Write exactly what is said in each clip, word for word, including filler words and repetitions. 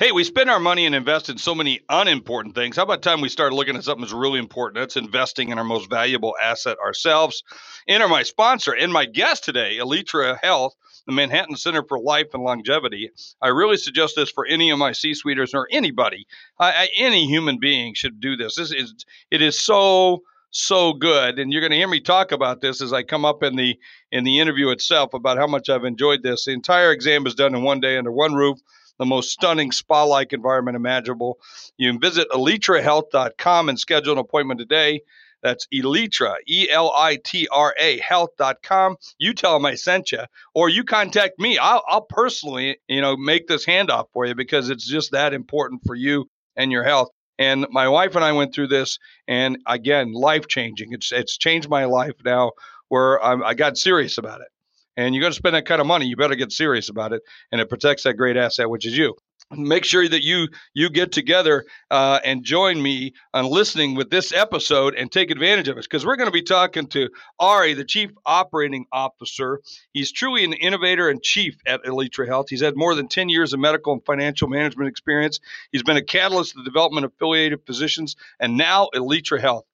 Hey, we spend our money and invest in so many unimportant things. How about time we start looking at something that's really important? That's investing in our most valuable asset ourselves. Enter my sponsor and my guest today, Elitra Health, the Manhattan Center for Life and Longevity. I really suggest this for any of my C-suiters or anybody. I, I, any human being should do this. This is it is so, so good. And you're going to hear me talk about this as I come up in the in the interview itself about how much I've enjoyed this. The entire exam is done in one day under one roof. The most stunning spa-like environment imaginable. You can visit elitra health dot com and schedule an appointment today. That's Elitra, E L I T R A, health dot com. You tell them I sent you, or you contact me. I'll, I'll personally, you know, make this handoff for you because it's just that important for you and your health. And my wife and I went through this, and again, life-changing. It's it's changed my life now where I'm, I got serious about it. And you're going to spend that kind of money, you better get serious about it. And it protects that great asset, which is you. Make sure that you you get together uh, and join me on listening with this episode and take advantage of it. Because we're going to be talking to Ari, the Chief Operating Officer. He's truly an innovator and chief at Elitra Health. He's had more than ten years of medical and financial management experience. He's been a catalyst to the development of Affiliated Physicians and now Elitra Health.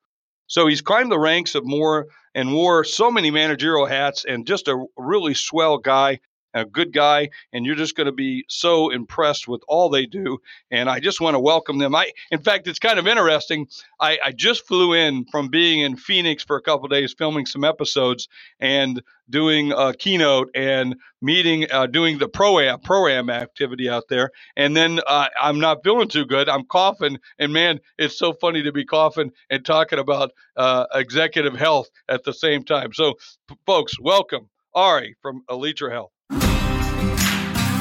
So he's climbed the ranks of more and wore so many managerial hats and just a really swell guy, a good guy. And you're just going to be so impressed with all they do. And I just want to welcome them. I, in fact, it's kind of interesting. I, I just flew in from being in Phoenix for a couple of days, filming some episodes and doing a keynote and meeting, uh, doing the pro-am, pro-am activity out there. And then uh, I'm not feeling too good. I'm coughing. And man, it's so funny to be coughing and talking about uh, executive health at the same time. So p- folks, welcome Ari from Elitra Health.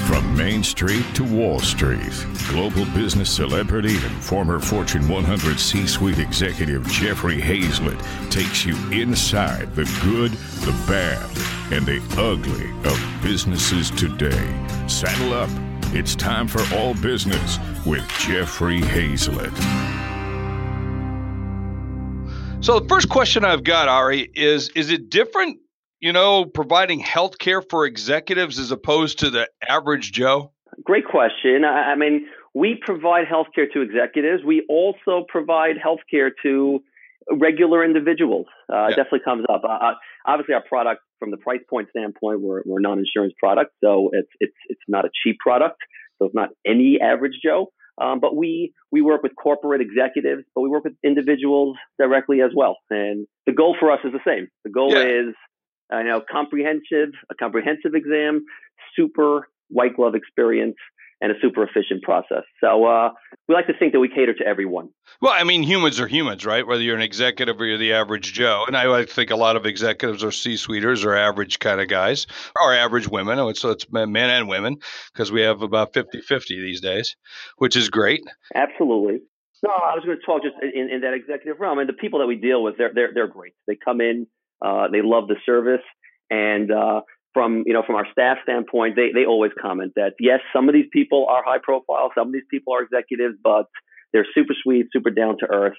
From Main Street to Wall Street, global business celebrity and former Fortune one hundred C-suite executive Jeffrey Hazlett takes you inside the good, the bad, and the ugly of businesses today. Saddle up. It's time for All Business with Jeffrey Hazlett. So the first question I've got, Ari, is, is it different? You know, providing health care for executives as opposed to the average Joe? Great question. I, I mean, we provide health care to executives. We also provide health care to regular individuals. Uh, yeah. It definitely comes up. Uh, obviously, our product, from the price point standpoint, we're, we're a non-insurance product, so it's it's it's not a cheap product. So it's not any average Joe. Um, but we, we work with corporate executives, but we work with individuals directly as well. And the goal for us is the same. The goal yeah. is... I know, comprehensive, a comprehensive exam, super white glove experience, and a super efficient process. So uh, we like to think that we cater to everyone. Well, I mean, humans are humans, right? Whether you're an executive or you're the average Joe. And I like to think a lot of executives are C-suiters or average kind of guys or average women. So it's men and women because we have about fifty-fifty these days, which is great. Absolutely. No, I was going to talk just in, in that executive realm. And the people that we deal with, they're they're, they're great. They come in. Uh, they love the service. And uh, from, you know, from our staff standpoint, they, they always comment that, yes, some of these people are high profile. Some of these people are executives, but they're super sweet, super down to earth.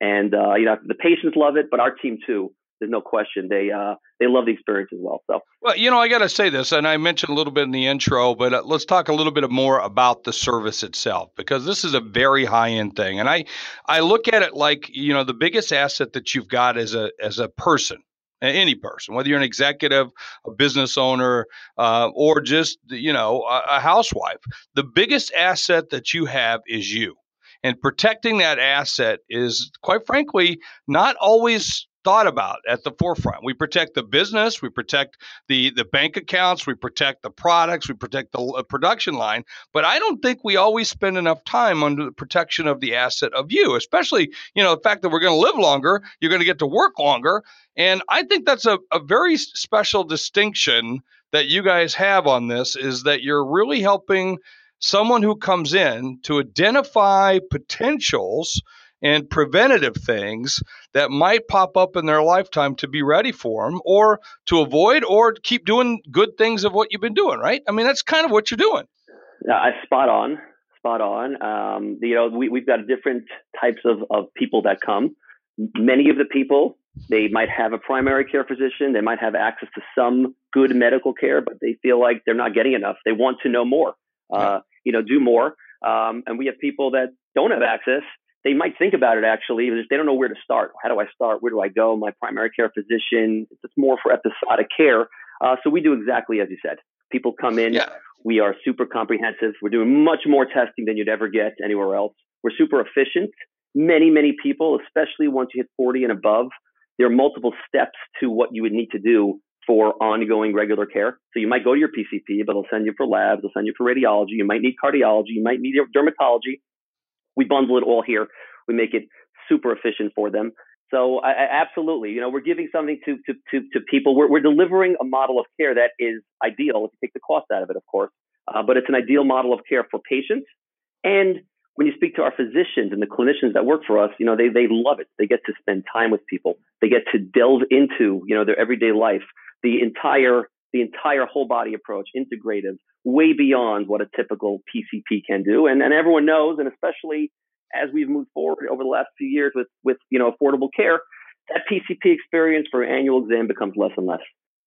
And, uh, you know, the patients love it, but our team, too. There's no question. They uh, they love the experience as well. So, well, you know, I got to say this, and I mentioned a little bit in the intro, but uh, let's talk a little bit more about the service itself, because this is a very high-end thing. And I, I look at it like, you know, the biggest asset that you've got as a as a person, any person, whether you're an executive, a business owner, uh, or just, you know, a, a housewife, the biggest asset that you have is you. And protecting that asset is, quite frankly, not always thought about at the forefront. We protect the business, we protect the the bank accounts, we protect the products, we protect the uh, production line, but I don't think we always spend enough time under the protection of the asset of you, especially, you know, the fact that we're going to live longer, you're going to get to work longer, and I think that's a, a very special distinction that you guys have on this is that you're really helping someone who comes in to identify potentials and preventative things that might pop up in their lifetime to be ready for them or to avoid or keep doing good things of what you've been doing, right? I mean, that's kind of what you're doing. Uh, spot on, spot on. Um, you know, we, we've got different types of, of people that come. Many of the people, they might have a primary care physician. They might have access to some good medical care, but they feel like they're not getting enough. They want to know more, uh, you know, do more. Um, and we have people that don't have access. They might think about it, actually, but they don't know where to start. How do I start? Where do I go? My primary care physician. It's more for episodic care. Uh, so we do exactly as you said. People come in. Yeah. We are super comprehensive. We're doing much more testing than you'd ever get anywhere else. We're super efficient. Many, many people, especially once you hit forty and above, there are multiple steps to what you would need to do for ongoing regular care. So you might go to your P C P, but they'll send you for labs. They'll send you for radiology. You might need cardiology. You might need dermatology. We bundle it all here. We make it super efficient for them. So I, I, absolutely, you know, we're giving something to to to, to people. We're, we're delivering a model of care that is ideal if you take the cost out of it, of course. Uh, but it's an ideal model of care for patients. And when you speak to our physicians and the clinicians that work for us, you know, they they love it. They get to spend time with people. They get to delve into, you know, their everyday life. The entire the entire whole body approach, integrative, way beyond what a typical P C P can do. And and everyone knows, and especially as we've moved forward over the last few years with, with you know, affordable care, that P C P experience for an annual exam becomes less and less.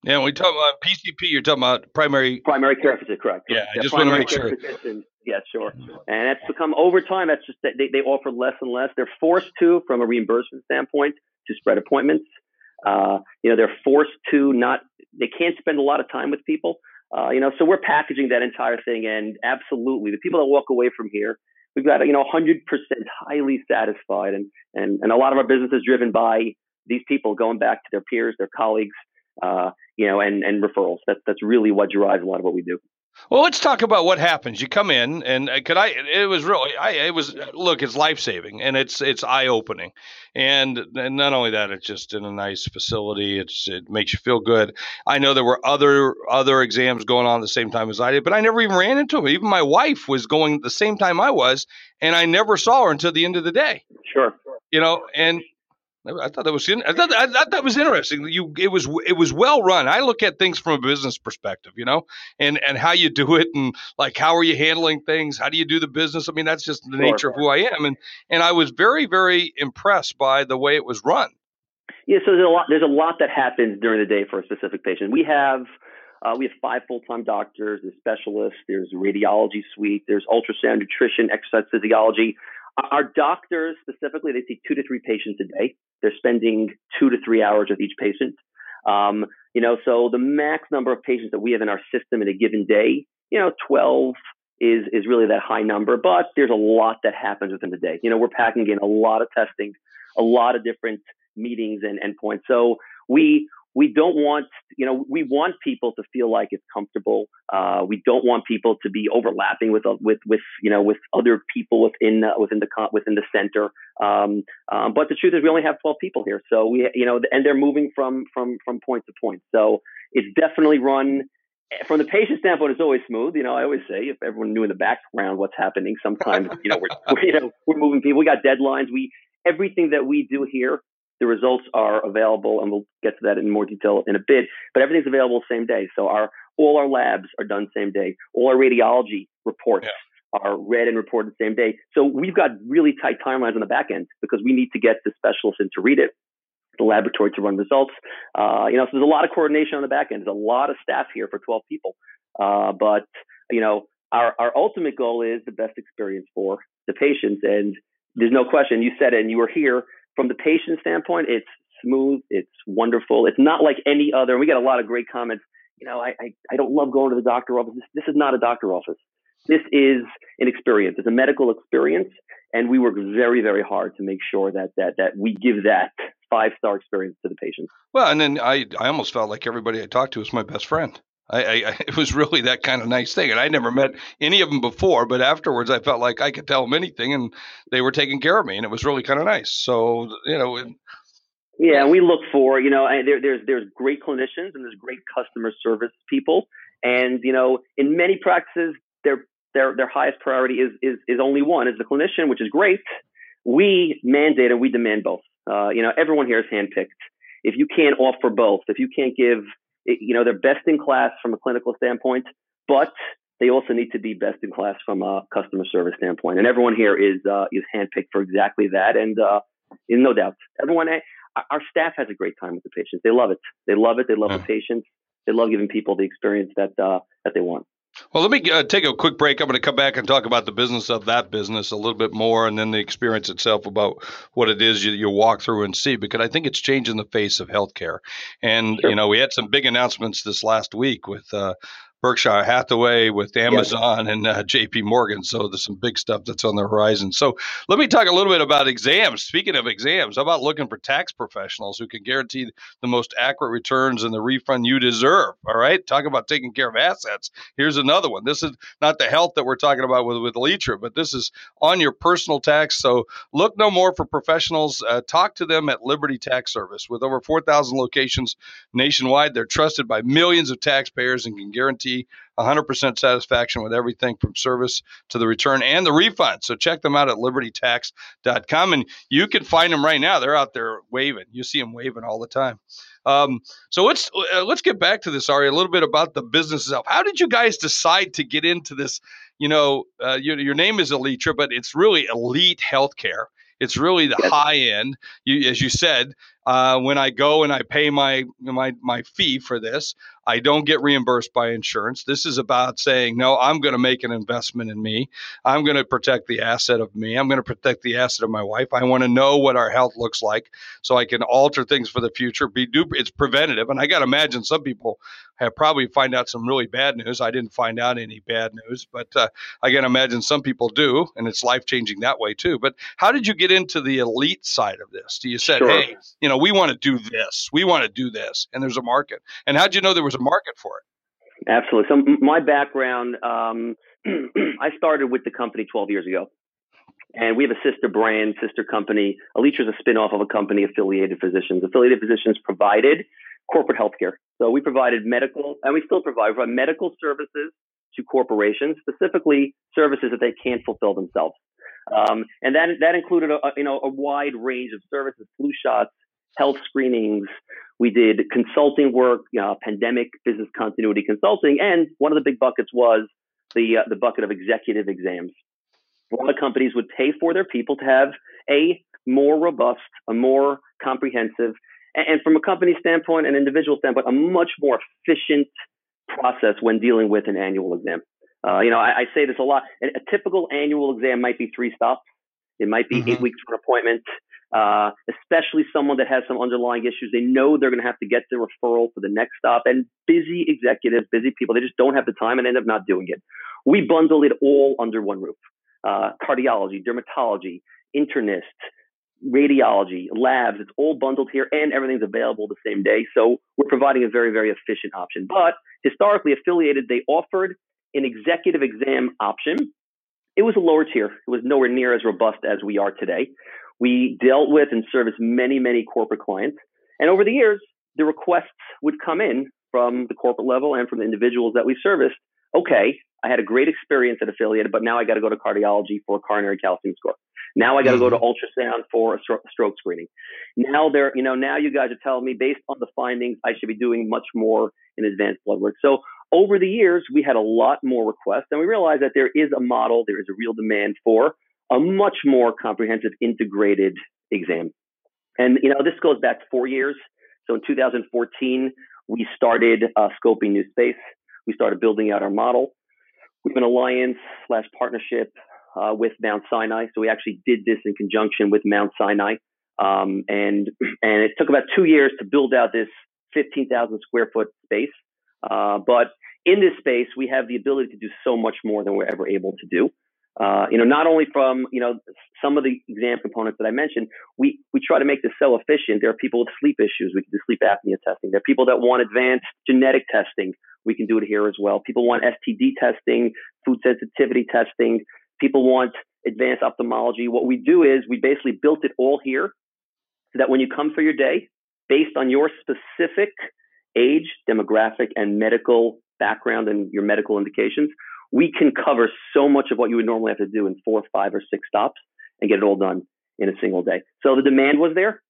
Yeah, when we talk about P C P, you're talking about primary... Primary care physician, correct. Yeah, I just want to make sure. Physicians. Yeah, sure. And that's become, over time, that's just that they, they offer less and less. They're forced to, from a reimbursement standpoint, to spread appointments. Uh, you know, they're forced to not... They can't spend a lot of time with people. Uh, you know, so we're packaging that entire thing. And absolutely, the people that walk away from here, we've got, you know, one hundred percent highly satisfied. And, and, and a lot of our business is driven by these people going back to their peers, their colleagues, uh, you know, and, and referrals. That's, that's really what drives a lot of what we do. Well, let's talk about what happens. You come in and could I, it was really, I, it was, look, it's life-saving and it's, it's eye-opening. And, and not only that, it's just in a nice facility. It's, it makes you feel good. I know there were other, other exams going on at the same time as I did, but I never even ran into them. Even my wife was going the same time I was, and I never saw her until the end of the day. Sure. You know, and I thought that was I thought, I thought that was interesting. You it was it was well run. I look at things from a business perspective, you know, and, and how you do it, and like how are you handling things? How do you do the business? I mean, that's just the nature of who I am, and and I was very very impressed by the way it was run. Yeah, so there's a lot there's a lot that happens during the day for a specific patient. We have uh, we have five full time doctors, there's specialists, there's a radiology suite, there's ultrasound, nutrition, exercise physiology. Our doctors specifically, they see two to three patients a day. They're spending two to three hours with each patient. Um, you know, so the max number of patients that we have in our system in a given day, you know, twelve is is really that high number. But there's a lot that happens within the day. You know, we're packing in a lot of testing, a lot of different meetings and endpoints. So we we don't want, you know, we want people to feel like it's comfortable. Uh, we don't want people to be overlapping with, with, with, you know, with other people within, uh, within the, within the center. Um, um, but the truth is we only have twelve people here. So we, you know, and they're moving from, from, from point to point. So it's definitely run from the patient standpoint. It's always smooth. You know, I always say if everyone knew in the background what's happening, sometimes, you know, we're, we're, you know, we're moving people. We got deadlines. We, everything that we do here, the results are available, and we'll get to that in more detail in a bit, but everything's available same day. So our all our labs are done same day. All our radiology reports yeah. are read and reported same day. So we've got really tight timelines on the back end because we need to get the specialist in to read it, the laboratory to run results. Uh, you know, so there's a lot of coordination on the back end. There's a lot of staff here for twelve people. Uh, but, you know, our, our ultimate goal is the best experience for the patients. And there's no question. You said it, and you were here. From the patient standpoint, it's smooth. It's wonderful. It's not like any other. And we got a lot of great comments. You know, I, I, I don't love going to the doctor's office. This, this is not a doctor's office. This is an experience. It's a medical experience. And we work very, very hard to make sure that that that we give that five-star experience to the patients. Well, and then I, I almost felt like everybody I talked to was my best friend. I, I, it was really that kind of nice thing. And I never met any of them before, but afterwards I felt like I could tell them anything and they were taking care of me, and it was really kind of nice. So, you know. It, yeah, we look for, you know, there, there's there's great clinicians and there's great customer service people. And, you know, in many practices, their their their highest priority is is is only one, is the clinician, which is great. We mandate and we demand both. Uh, you know, everyone here is handpicked. If you can't offer both, if you can't give It, you know, they're best in class from a clinical standpoint, but they also need to be best in class from a customer service standpoint. And everyone here is uh, is handpicked for exactly that. And uh, in no doubt, everyone, our staff has a great time with the patients. They love it. They love it. They love yeah. the patients. They love giving people the experience that uh, that they want. Well, let me uh, take a quick break. I'm going to come back and talk about the business of that business a little bit more, and then the experience itself about what it is you, you walk through and see, because I think it's changing the face of healthcare. And, sure. you know, we had some big announcements this last week with uh, Berkshire Hathaway, with Amazon, yes. and uh, J P. Morgan. So there's some big stuff that's on the horizon. So let me talk a little bit about exams. Speaking of exams, how about looking for tax professionals who can guarantee the most accurate returns and the refund you deserve? All right. Talk about taking care of assets. Here's another one. This is not the health that we're talking about with, with Elitra, but this is on your personal tax. So look no more for professionals. Uh, talk to them at Liberty Tax Service. With over four thousand locations nationwide, they're trusted by millions of taxpayers and can guarantee one hundred percent satisfaction with everything from service to the return and the refund. So check them out at liberty tax dot com. And you can find them right now. They're out there waving. You see them waving all the time. Um, so let's uh, let's get back to this, Ari, a little bit about the business itself. How did you guys decide to get into this? You know, uh, your, your name is Elitra, but it's really Elite Healthcare. It's really the high end. You, as you said, uh, when I go and I pay my, my my fee for this, I don't get reimbursed by insurance. This is about saying, no, I'm going to make an investment in me. I'm going to protect the asset of me. I'm going to protect the asset of my wife. I want to know what our health looks like so I can alter things for the future. Be do, It's preventative. And I got to imagine some people have probably find out some really bad news. I didn't find out any bad news, but uh, I can imagine some people do. And it's life-changing that way too. But how did you get into the elite side of this? Do you said, sure. hey, you know, we want to do this. We want to do this. And there's a market. And how'd you know there was a market for it? Absolutely. So my background, um, I started with the company twelve years ago. And we have a sister brand, sister company. Elitra is a spinoff of a company, Affiliated Physicians. Affiliated Physicians provided corporate healthcare. So we provided medical, and we still provide medical services to corporations, specifically services that they can't fulfill themselves. Um, and that that included a, you know a wide range of services, flu shots, health screenings. We did consulting work, you know, pandemic business continuity consulting, and one of the big buckets was the uh, the bucket of executive exams. A lot of companies would pay for their people to have a more robust, a more comprehensive, and, and from a company standpoint, an individual standpoint, a much more efficient process when dealing with an annual exam. Uh, you know, I, I say this a lot. A, a typical annual exam might be three stops. It might be mm-hmm. eight weeks for an appointment, uh, especially someone that has some underlying issues. They know they're going to have to get the referral for the next stop. And busy executives, busy people, they just don't have the time and end up not doing it. We bundled it all under one roof. Uh, cardiology, dermatology, internists, radiology, labs. It's all bundled here, and everything's available the same day. So we're providing a very, very efficient option. But historically, Affiliated, they offered an executive exam option. It was a lower tier. It was nowhere near as robust as we are today. We dealt with and serviced many, many corporate clients. And over the years, the requests would come in from the corporate level and from the individuals that we serviced. Okay, I had a great experience at Affiliated, but now I got to go to cardiology for a coronary calcium score. Now I got to go to ultrasound for a stroke screening. Now they're, you know, now you guys are telling me based on the findings, I should be doing much more in advanced blood work. So over the years, we had a lot more requests, and we realized that there is a model, there is a real demand for a much more comprehensive integrated exam. And, you know, this goes back four years. So in two thousand fourteen, we started uh, scoping new space. We started building out our model. We have an alliance slash partnership uh, with Mount Sinai. So we actually did this in conjunction with Mount Sinai. Um, and, and it took about two years to build out this fifteen thousand square foot space. Uh, but in this space, we have the ability to do so much more than we're ever able to do. Uh, you know, not only from, you know, some of the exam components that I mentioned, we, we try to make this so efficient. There are people with sleep issues. We can do sleep apnea testing. There are people that want advanced genetic testing. We can do it here as well. People want S T D testing, food sensitivity testing. People want advanced ophthalmology. What we do is we basically built it all here so that when you come for your day, based on your specific age, demographic, and medical background and your medical indications, we can cover so much of what you would normally have to do in four, five, or six stops and get it all done in a single day. So the demand was there.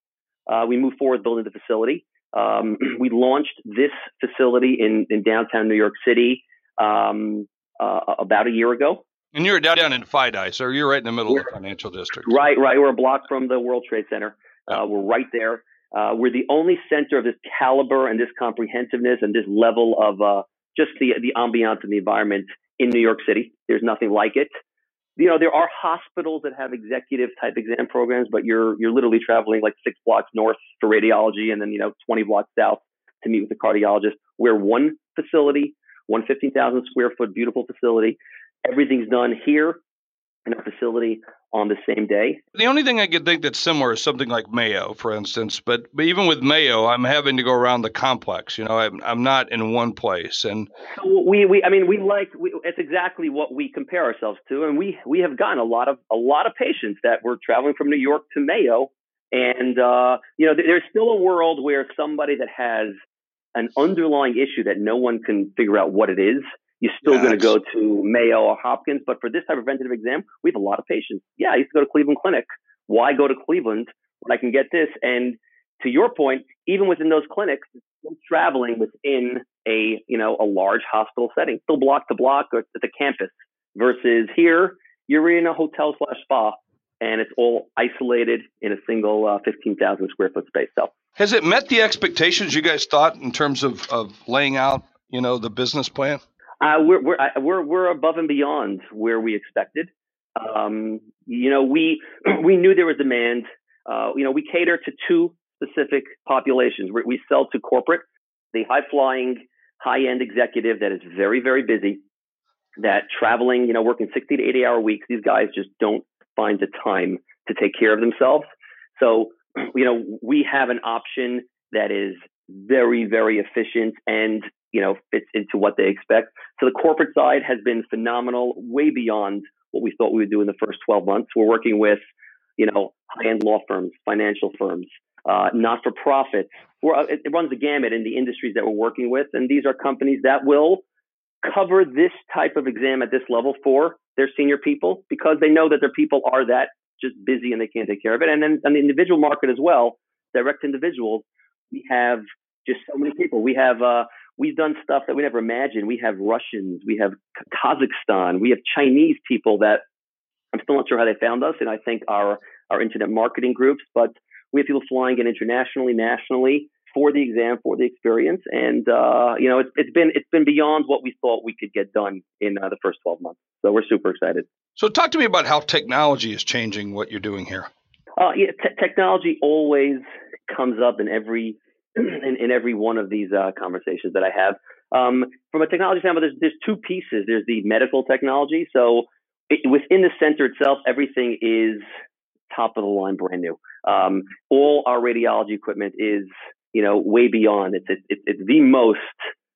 Uh, we moved forward building the facility. Um, we launched this facility in, in downtown New York City um, uh, about a year ago. And you're down in Fidei, so you're right in the middle we're, of the financial district. Right, right. We're a block from the World Trade Center. Uh, we're right there. Uh, we're the only center of this caliber and this comprehensiveness and this level of uh, just the the ambiance and the environment in New York City. There's nothing like it. You know, there are hospitals that have executive type exam programs, but you're you're literally traveling like six blocks north to radiology and then, you know, twenty blocks south to meet with a cardiologist. We're one facility, one fifteen thousand square foot, beautiful facility. Everything's done here in our facility on the same day. The only thing I could think that's similar is something like Mayo, for instance. But, but even with Mayo, I'm having to go around the complex. You know, I'm, I'm not in one place. And so we, we, I mean, we like we, it's exactly what we compare ourselves to, and we we have gotten a lot of a lot of patients that were traveling from New York to Mayo, and uh, you know, there's still a world where somebody that has an underlying issue that no one can figure out what it is. You're still yes. going to go to Mayo or Hopkins, but for this type of preventative exam, we have a lot of patients. Yeah, I used to go to Cleveland Clinic. Why go to Cleveland when I can get this? And to your point, even within those clinics, it's still traveling within a you know a large hospital setting, still block to block or at the campus. Versus here, you're in a hotel slash spa, and it's all isolated in a single uh, fifteen thousand square foot space. So, has it met the expectations you guys thought in terms of of laying out you know the business plan? Uh, we're, we're, we're, we're above and beyond where we expected. Um, you know, we, we knew there was demand. Uh, you know, we cater to two specific populations. We, we sell to corporate, the high flying, high end executive that is very, very busy, that traveling, you know, working sixty to eighty hour weeks. These guys just don't find the time to take care of themselves. So, you know, we have an option that is very, very efficient and, you know, fits into what they expect. So the corporate side has been phenomenal, way beyond what we thought we would do in the first twelve months. We're working with, you know, high-end law firms, financial firms, uh, not-for-profits. We're, it, it runs the gamut in the industries that we're working with. And these are companies that will cover this type of exam at this level for their senior people because they know that their people are that just busy and they can't take care of it. And then on the individual market as well, direct individuals, we have just so many people. We have uh, we've done stuff that we never imagined. We have Russians, we have Kazakhstan, we have Chinese people that I'm still not sure how they found us, and I think our our internet marketing groups. But we have people flying in internationally, nationally for the exam, for the experience, and uh, you know it's it's been it's been beyond what we thought we could get done in uh, the first twelve months. So we're super excited. So talk to me about how technology is changing what you're doing here. Uh, yeah, t- technology always comes up in every. In, in every one of these uh, conversations that I have. Um, from a technology standpoint, there's, there's two pieces. There's the medical technology. So it, within the center itself, everything is top of the line, brand new. Um, all our radiology equipment is, you know, way beyond. It's it's it's the most,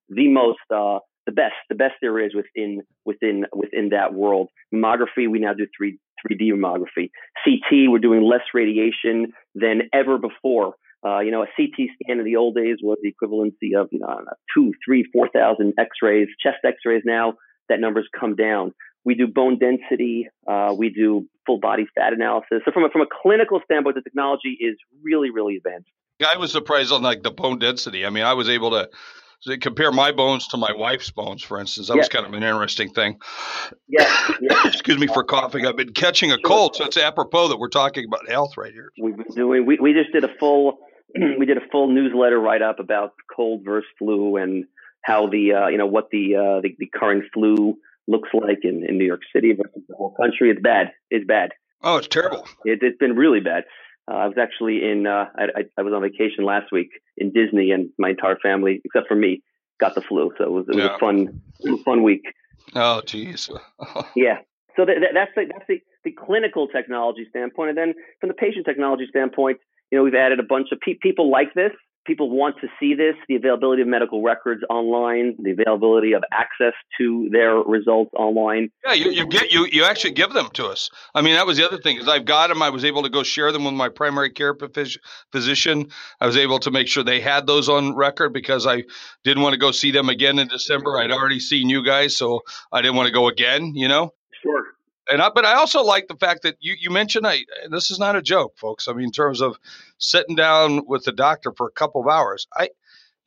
the most, uh, the best, the best there is within within within that world. Mammography, we now do three three D mammography. C T, we're doing less radiation than ever before. Uh, you know, a C T scan in the old days was the equivalency of, you know, I don't know, two, three, four thousand X-rays, chest X-rays. Now that number's come down. We do bone density. Uh, we do full body fat analysis. So from a, from a clinical standpoint, the technology is really, really advanced. Yeah, I was surprised on like the bone density. I mean, I was able to compare my bones to my wife's bones, for instance. That yes. was kind of an interesting thing. Yes. yes. Excuse me for coughing. I've been catching a cold, so it's apropos that we're talking about health right here. We've been doing. We we just did a full. We did a full newsletter write-up about cold versus flu and how the, uh, you know, what the, uh, the the current flu looks like in, in New York City versus the whole country. It's bad. It's bad. Oh, it's terrible. It, it's been really bad. Uh, I was actually in, uh, I, I was on vacation last week in Disney and my entire family, except for me, got the flu. So it was, it was yeah. a fun, it was a fun week. Oh, geez. yeah. So th- that's the, that's the, the clinical technology standpoint. And then from the patient technology standpoint, you know, we've added a bunch of pe- people like this. People want to see this, the availability of medical records online, the availability of access to their results online. Yeah, you, you get you you actually give them to us. I mean, that was the other thing is I've got them. I was able to go share them with my primary care physician. I was able to make sure they had those on record because I didn't want to go see them again in December. I'd already seen you guys, so I didn't want to go again, you know? Sure. And I, but I also like the fact that you, you mentioned, I, and this is not a joke, folks. I mean, in terms of sitting down with the doctor for a couple of hours, I,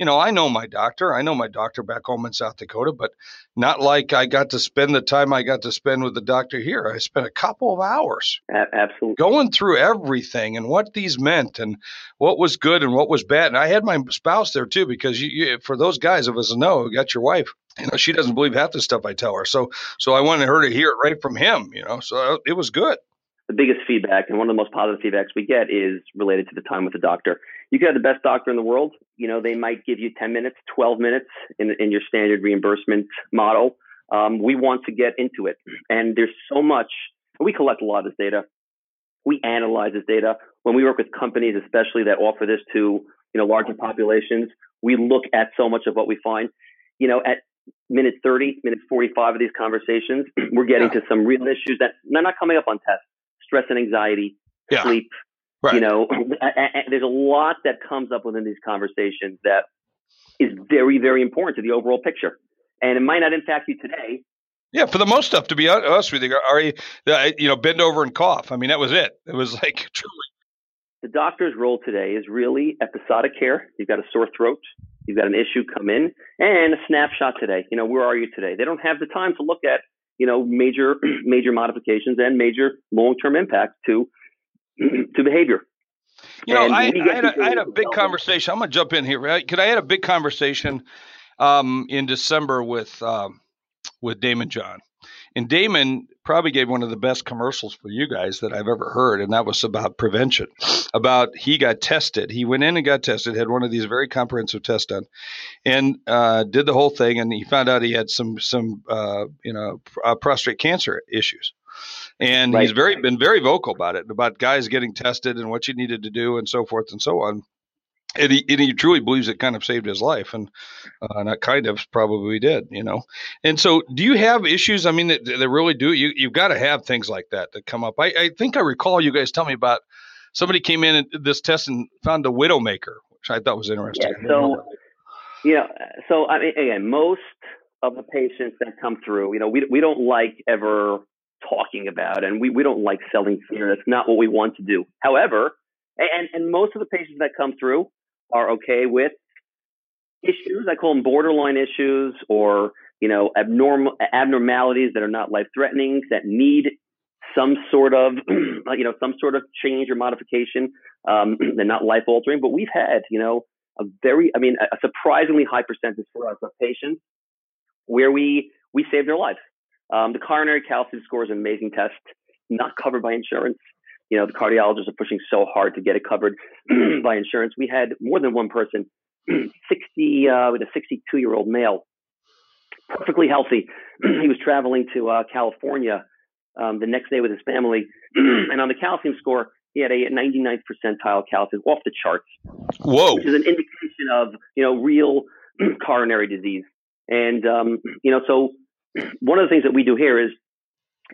you know, I know my doctor. I know my doctor back home in South Dakota, but not like I got to spend the time I got to spend with the doctor here. I spent a couple of hours a- absolutely going through everything and what these meant and what was good and what was bad. And I had my spouse there too, because you, you, for those guys of us who know, you got your wife. You know, she doesn't believe half the stuff I tell her. So, so I wanted her to hear it right from him, you know, so it was good. The biggest feedback and one of the most positive feedbacks we get is related to the time with the doctor. You could have the best doctor in the world. You know, they might give you ten minutes, twelve minutes in, in your standard reimbursement model. Um, we want to get into it. And there's so much, we collect a lot of this data. We analyze this data. When we work with companies, especially that offer this to, you know, larger populations, we look at so much of what we find, you know, at minute thirty, minute forty-five of these conversations, we're getting yeah. to some real issues that they're not coming up on tests. Stress and anxiety, yeah. sleep, right. you know, there's a lot that comes up within these conversations that is very, very important to the overall picture. And it might not impact you today. Yeah, for the most stuff, to be honest with you, Ari, you know, bend over and cough. I mean, that was it. It was like truly. The doctor's role today is really episodic care. You've got a sore throat. You've got an issue come in and a snapshot today. You know, where are you today? They don't have the time to look at you know, major, major modifications and major long-term impacts to, to behavior. You know, I, I, had a, I had a big conversation. I'm going to jump in here, right? Because I had a big conversation um, in December with, um, with Damon John. And Damon probably gave one of the best commercials for you guys that I've ever heard. And that was about prevention, about he got tested. He went in and got tested, had one of these very comprehensive tests done and uh, did the whole thing. And he found out he had some, some uh, you know, uh, prostate cancer issues. And right. he's very been very vocal about it, about guys getting tested and what you needed to do and so forth and so on. And he, and he truly believes it kind of saved his life, and uh, not kind of, probably did, you know. And so, do you have issues? I mean, that, that really do. You you've got to have things like that that come up. I, I think I recall you guys tell me about somebody came in and did this test and found a widowmaker, which I thought was interesting. Yeah, so, you know, so I mean, again, most of the patients that come through, you know, we we don't like ever talking about, and we we don't like selling fear. That's not what we want to do. However, and and most of the patients that come through are okay with issues. I call them borderline issues, or, you know, abnormal abnormalities that are not life-threatening, that need some sort of, you know, some sort of change or modification. Um, they're not life-altering, but we've had, you know, a very, I mean, a surprisingly high percentage for us of patients where we, we saved their life. Um, the coronary calcium score is an amazing test, not covered by insurance. You know, the cardiologists are pushing so hard to get it covered by insurance. We had more than one person, sixty uh, with a sixty-two-year-old male, perfectly healthy. He was traveling to uh, California um, the next day with his family, and on the calcium score, he had a ninety-ninth percentile calcium, off the charts. Whoa! Which is an indication of, you know, real coronary disease. And um, you know, so one of the things that we do here is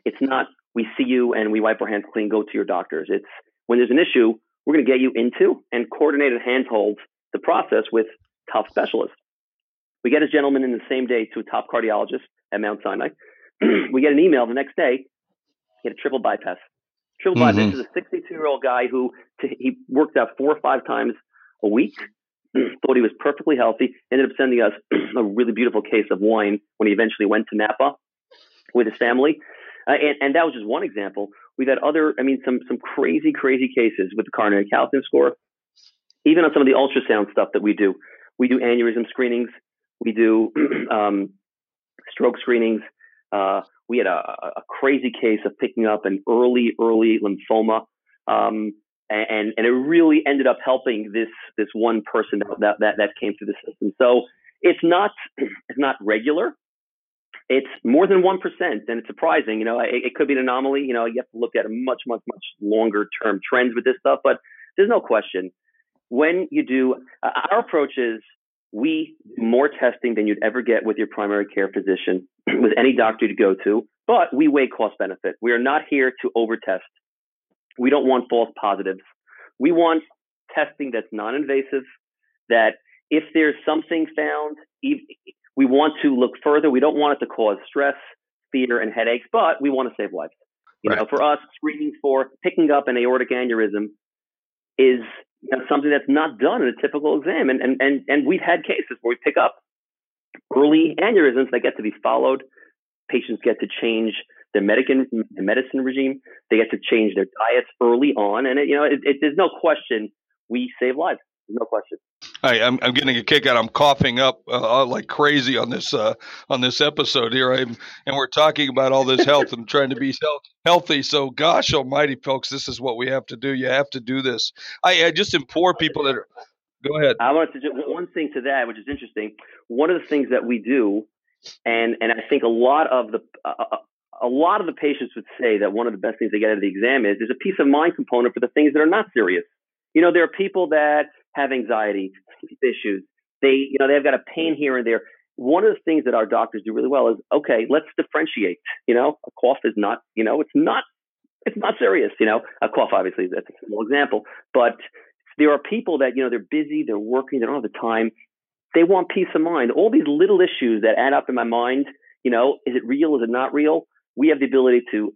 it's not. We see you and we wipe our hands clean, go to your doctors. It's when there's an issue, we're going to get you into and coordinate and handhold the process with top specialists. We get a gentleman in the same day to a top cardiologist at Mount Sinai. We get an email the next day, he had a triple bypass. Triple mm-hmm. bypass. This is a sixty-two-year-old guy who t- he worked out four or five times a week, thought he was perfectly healthy, ended up sending us a really beautiful case of wine when he eventually went to Napa with his family. Uh, and, and that was just one example. We've had other, I mean, some some crazy, crazy cases with the coronary calcium score. Even on some of the ultrasound stuff that we do, we do aneurysm screenings, we do um, stroke screenings. Uh, we had a, a crazy case of picking up an early, early lymphoma, um, and and it really ended up helping this this one person that that that came through the system. So it's not it's not regular. It's more than one percent, and it's surprising. You know, it, it could be an anomaly. You know, you have to look at a much, much, much longer-term trends with this stuff, but there's no question. When you do uh, – our approach is we do more testing than you'd ever get with your primary care physician, with any doctor to go to, but we weigh cost-benefit. We are not here to over-test. We don't want false positives. We want testing that's non-invasive, that if there's something found even, – we want to look further. We don't want it to cause stress, fear, and headaches, but we want to save lives. You right. know, for us, screening for picking up an aortic aneurysm is you know, something that's not done in a typical exam. And, and, and, and we've had cases where we pick up early aneurysms that get to be followed. Patients get to change their medicine, medicine regime. They get to change their diets early on. And, it, you know, it, it, there's no question we save lives. There's no question. Hi, I'm, I'm getting a kick out. I'm coughing up uh, like crazy on this uh, on this episode here. I'm, and we're talking about all this health and trying to be healthy. So, gosh almighty, folks, this is what we have to do. You have to do this. I, I just implore people that are – go ahead. I want to suggest one thing to that, which is interesting. One of the things that we do, and, and I think a lot of the uh, – a lot of the patients would say that one of the best things they get out of the exam is there's a peace of mind component for the things that are not serious. You know, there are people that have anxiety, sleep issues. They, you know, they've got a pain here and there. One of the things that our doctors do really well is, okay, let's differentiate. You know, a cough is not, you know, it's not, it's not serious. You know, a cough, obviously, that's a small example. But there are people that, you know, they're busy, they're working, they don't have the time. They want peace of mind. All these little issues that add up in my mind, you know, is it real? Is it not real? We have the ability to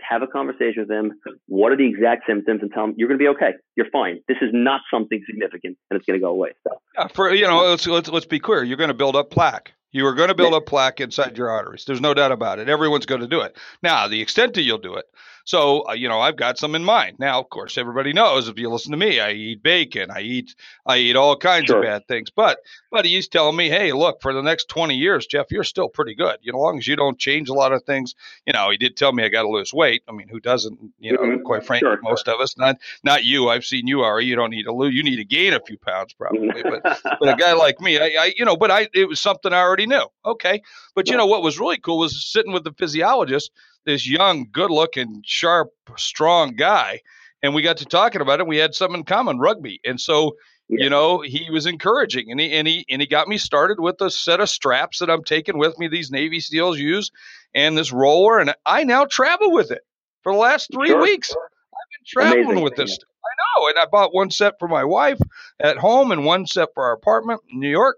have a conversation with them. What are the exact symptoms? And tell them you're going to be okay. You're fine. This is not something significant, and it's going to go away. So, yeah, for you know, let's let's, let's be clear. You're going to build up plaque. You are going to build up plaque inside your arteries. There's no doubt about it. Everyone's going to do it. Now, the extent that you'll do it. So, uh, you know, I've got some in mind. Now, of course, everybody knows if you listen to me, I eat bacon. I eat I eat all kinds sure. of bad things. But but he's telling me, hey, look, for the next twenty years, Jeff, you're still pretty good. You know, as long as you don't change a lot of things. You know, he did tell me I got to lose weight. I mean, who doesn't? You know, mm-hmm. quite frankly, sure. most of us. Not not you. I've seen you, Ari. You don't need to lose. You need to gain a few pounds probably. But but a guy like me, I, I you know, but I it was something I already knew. Okay. But, you know, what was really cool was sitting with the physiologist, this young, good-looking, sharp, strong guy, and we got to talking about it. We had something in common, rugby, and so yeah. you know he was encouraging, and he and he and he got me started with a set of straps that I'm taking with me. These Navy SEALs use, and this roller, and I now travel with it for the last three sure. weeks. Sure. I've been traveling Amazing. With this. I know, and I bought one set for my wife at home, and one set for our apartment in New York.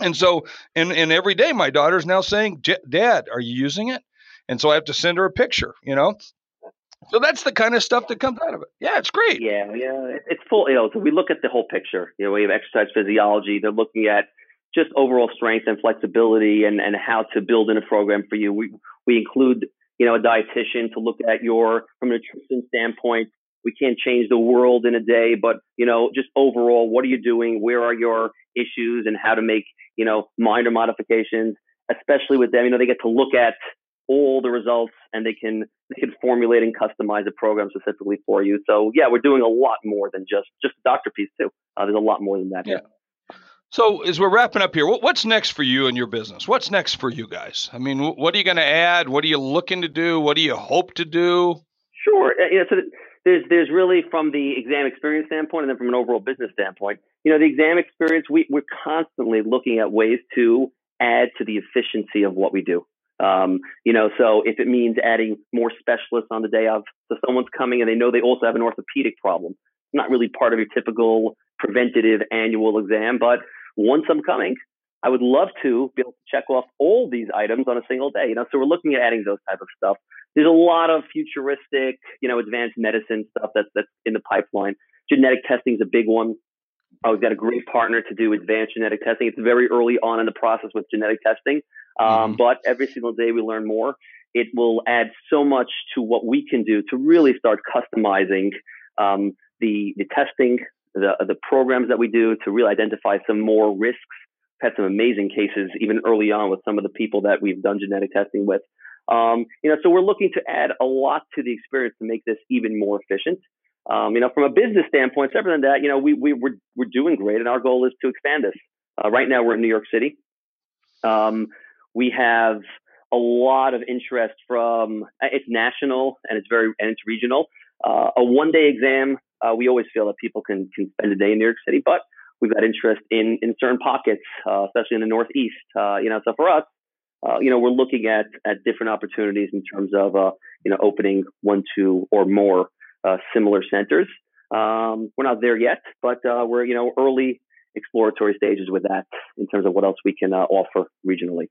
And so, and and every day, my daughter's now saying, "Dad, are you using it?" And so I have to send her a picture, you know? So that's the kind of stuff that comes out of it. Yeah, it's great. Yeah, yeah. It's full, you know, so we look at the whole picture. You know, we have exercise physiology. They're looking at just overall strength and flexibility and, and how to build in a program for you. We we include, you know, a dietitian to look at your, from a nutrition standpoint. We can't change the world in a day, but, you know, just overall, what are you doing? Where are your issues and how to make, you know, minor modifications, especially with them. You know, they get to look at all the results, and they can they can formulate and customize a program specifically for you. So yeah, we're doing a lot more than just just the doctor piece too. Uh, there's a lot more than that. Yeah. Here. So as we're wrapping up here, what, what's next for you and your business? What's next for you guys? I mean, what are you going to add? What are you looking to do? What do you hope to do? Sure. Yeah. So there's there's really from the exam experience standpoint, and then from an overall business standpoint. You know, the exam experience, we we're constantly looking at ways to add to the efficiency of what we do. Um, you know, so if it means adding more specialists on the day of, so someone's coming and they know they also have an orthopedic problem, it's not really part of your typical preventative annual exam. But once I'm coming, I would love to be able to check off all these items on a single day. You know, so we're looking at adding those type of stuff. There's a lot of futuristic, you know, advanced medicine stuff that's that's in the pipeline. Genetic testing is a big one. Oh, we've got a great partner to do advanced genetic testing. It's very early on in the process with genetic testing, um, but every single day we learn more. It will add so much to what we can do to really start customizing um, the the testing, the the programs that we do to really identify some more risks. We've had some amazing cases even early on with some of the people that we've done genetic testing with. Um, you know, so we're looking to add a lot to the experience to make this even more efficient. Um, you know, from a business standpoint, separate than that, you know, we, we, we're, we're doing great, and our goal is to expand this. Uh, right now, we're in New York City. Um, we have a lot of interest from – it's national, and it's very and it's regional. Uh, a one-day exam, uh, we always feel that people can, can spend a day in New York City, but we've got interest in, in certain pockets, uh, especially in the Northeast. Uh, you know, so for us, Uh, you know, we're looking at, at different opportunities in terms of, uh, you know, opening one, two or more uh, similar centers. Um, we're not there yet, but uh, we're, you know, early exploratory stages with that in terms of what else we can uh, offer regionally.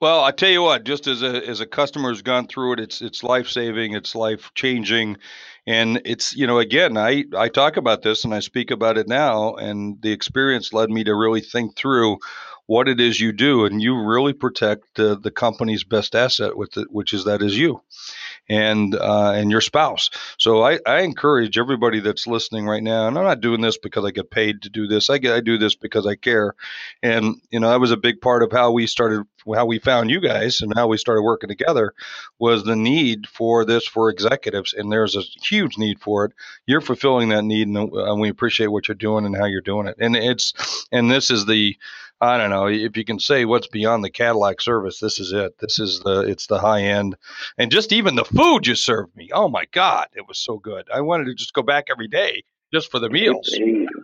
Well, I tell you what, just as a as a customer's gone through it, it's it's life-saving, it's life-changing. And it's, you know, again, I, I talk about this and I speak about it now, and the experience led me to really think through what it is you do, and you really protect uh, the company's best asset, with it, which is that is you and uh, and your spouse. So I, I encourage everybody that's listening right now, and I'm not doing this because I get paid to do this. I get, I do this because I care. And, you know, that was a big part of how we started, how we found you guys and how we started working together, was the need for this for executives. And there's a huge need for it. You're fulfilling that need, and, and we appreciate what you're doing and how you're doing it. And it's, and this is the, I don't know if you can say what's beyond the Cadillac service. This is it. This is the, it's the high end. And just even the food you served me. Oh my God. It was so good. I wanted to just go back every day just for the meals.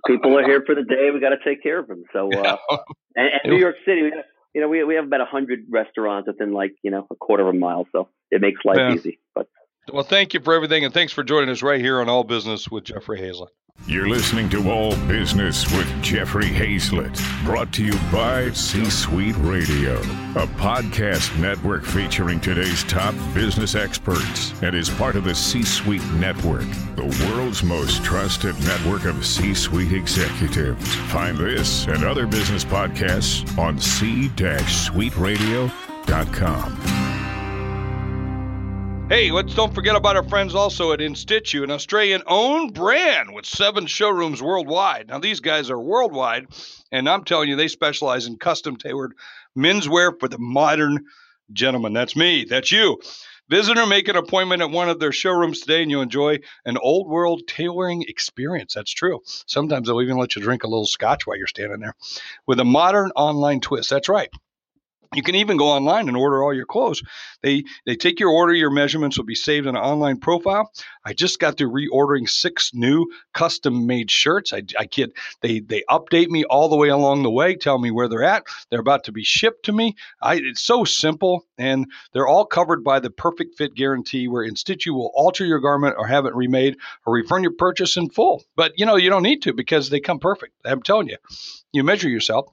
People are here for the day. We got to take care of them. So, uh, yeah. and, and New York City, we have, you know, we, we have about a hundred restaurants within like, you know, a quarter of a mile. So it makes life yeah. easy, but. Well, thank you for everything, and thanks for joining us right here on All Business with Jeffrey Hazlett. You're listening to All Business with Jeffrey Hazlett, brought to you by C-Suite Radio, a podcast network featuring today's top business experts, and is part of the C-Suite Network, the world's most trusted network of C-Suite executives. Find this and other business podcasts on c suite radio dot com. Hey, let's don't forget about our friends also at In Situ, an Australian-owned brand with seven showrooms worldwide. Now, these guys are worldwide, and I'm telling you, they specialize in custom-tailored menswear for the modern gentleman. That's me. That's you. Visit or make an appointment at one of their showrooms today, and you'll enjoy an old-world tailoring experience. That's true. Sometimes they'll even let you drink a little scotch while you're standing there with a modern online twist. That's right. You can even go online and order all your clothes. They they take your order. Your measurements will be saved in an online profile. I just got through reordering six new custom-made shirts. I, I get they they update me all the way along the way, tell me where they're at. They're about to be shipped to me. I, it's so simple, and they're all covered by the perfect fit guarantee, where In Situ will alter your garment or have it remade or refund your purchase in full. But, you know, you don't need to, because they come perfect. I'm telling you, you measure yourself.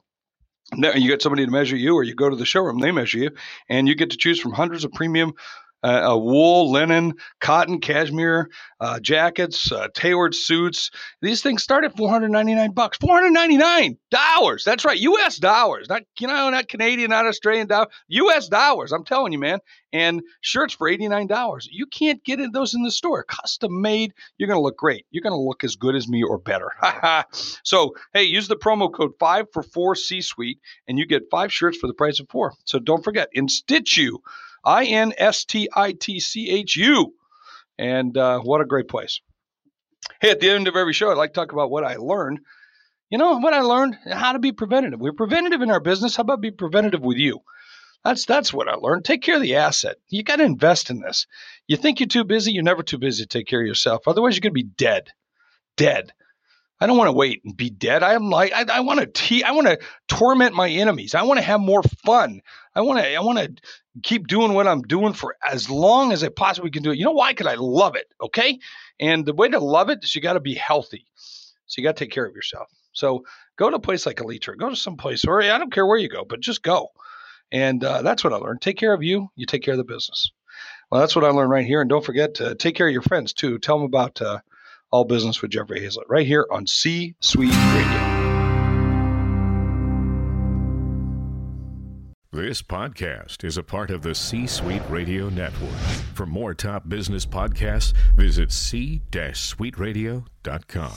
You get somebody to measure you, or you go to the showroom, they measure you, and you get to choose from hundreds of premium uh, wool, linen, cotton, cashmere, uh, jackets, uh, tailored suits. These things start at four hundred ninety-nine bucks, four hundred ninety-nine dollars. That's right. U S dollars, not, you know, not Canadian, not Australian dollars, U S dollars. I'm telling you, man. And shirts for eighty-nine dollars. You can't get those in the store. Custom made. You're going to look great. You're going to look as good as me or better. So, hey, use the promo code five for four C suite, and you get five shirts for the price of four. So don't forget, In Situ, I N S T I T C H U. And uh, what a great place. Hey, at the end of every show, I'd like to talk about what I learned. You know, what I learned, how to be preventative. We're preventative in our business. How about be preventative with you? That's that's what I learned. Take care of the asset. You got to invest in this. You think you're too busy? You're never too busy to take care of yourself. Otherwise, you're going to be dead. Dead. I don't want to wait and be dead. I'm like, I, I want to te- I want to torment my enemies. I want to have more fun. I want to I want to keep doing what I'm doing for as long as I possibly can do it. You know why? Because I love it, okay? And the way to love it is you got to be healthy. So you got to take care of yourself. So go to a place like Elitra. Go to some place, or I don't care where you go, but just go. And uh, that's what I learned. Take care of you. You take care of the business. Well, that's what I learned right here. And don't forget to take care of your friends, too. Tell them about uh, All Business with Jeffrey Hazlett right here on C-Suite Radio. This podcast is a part of the C-Suite Radio Network. For more top business podcasts, visit c suite radio dot com.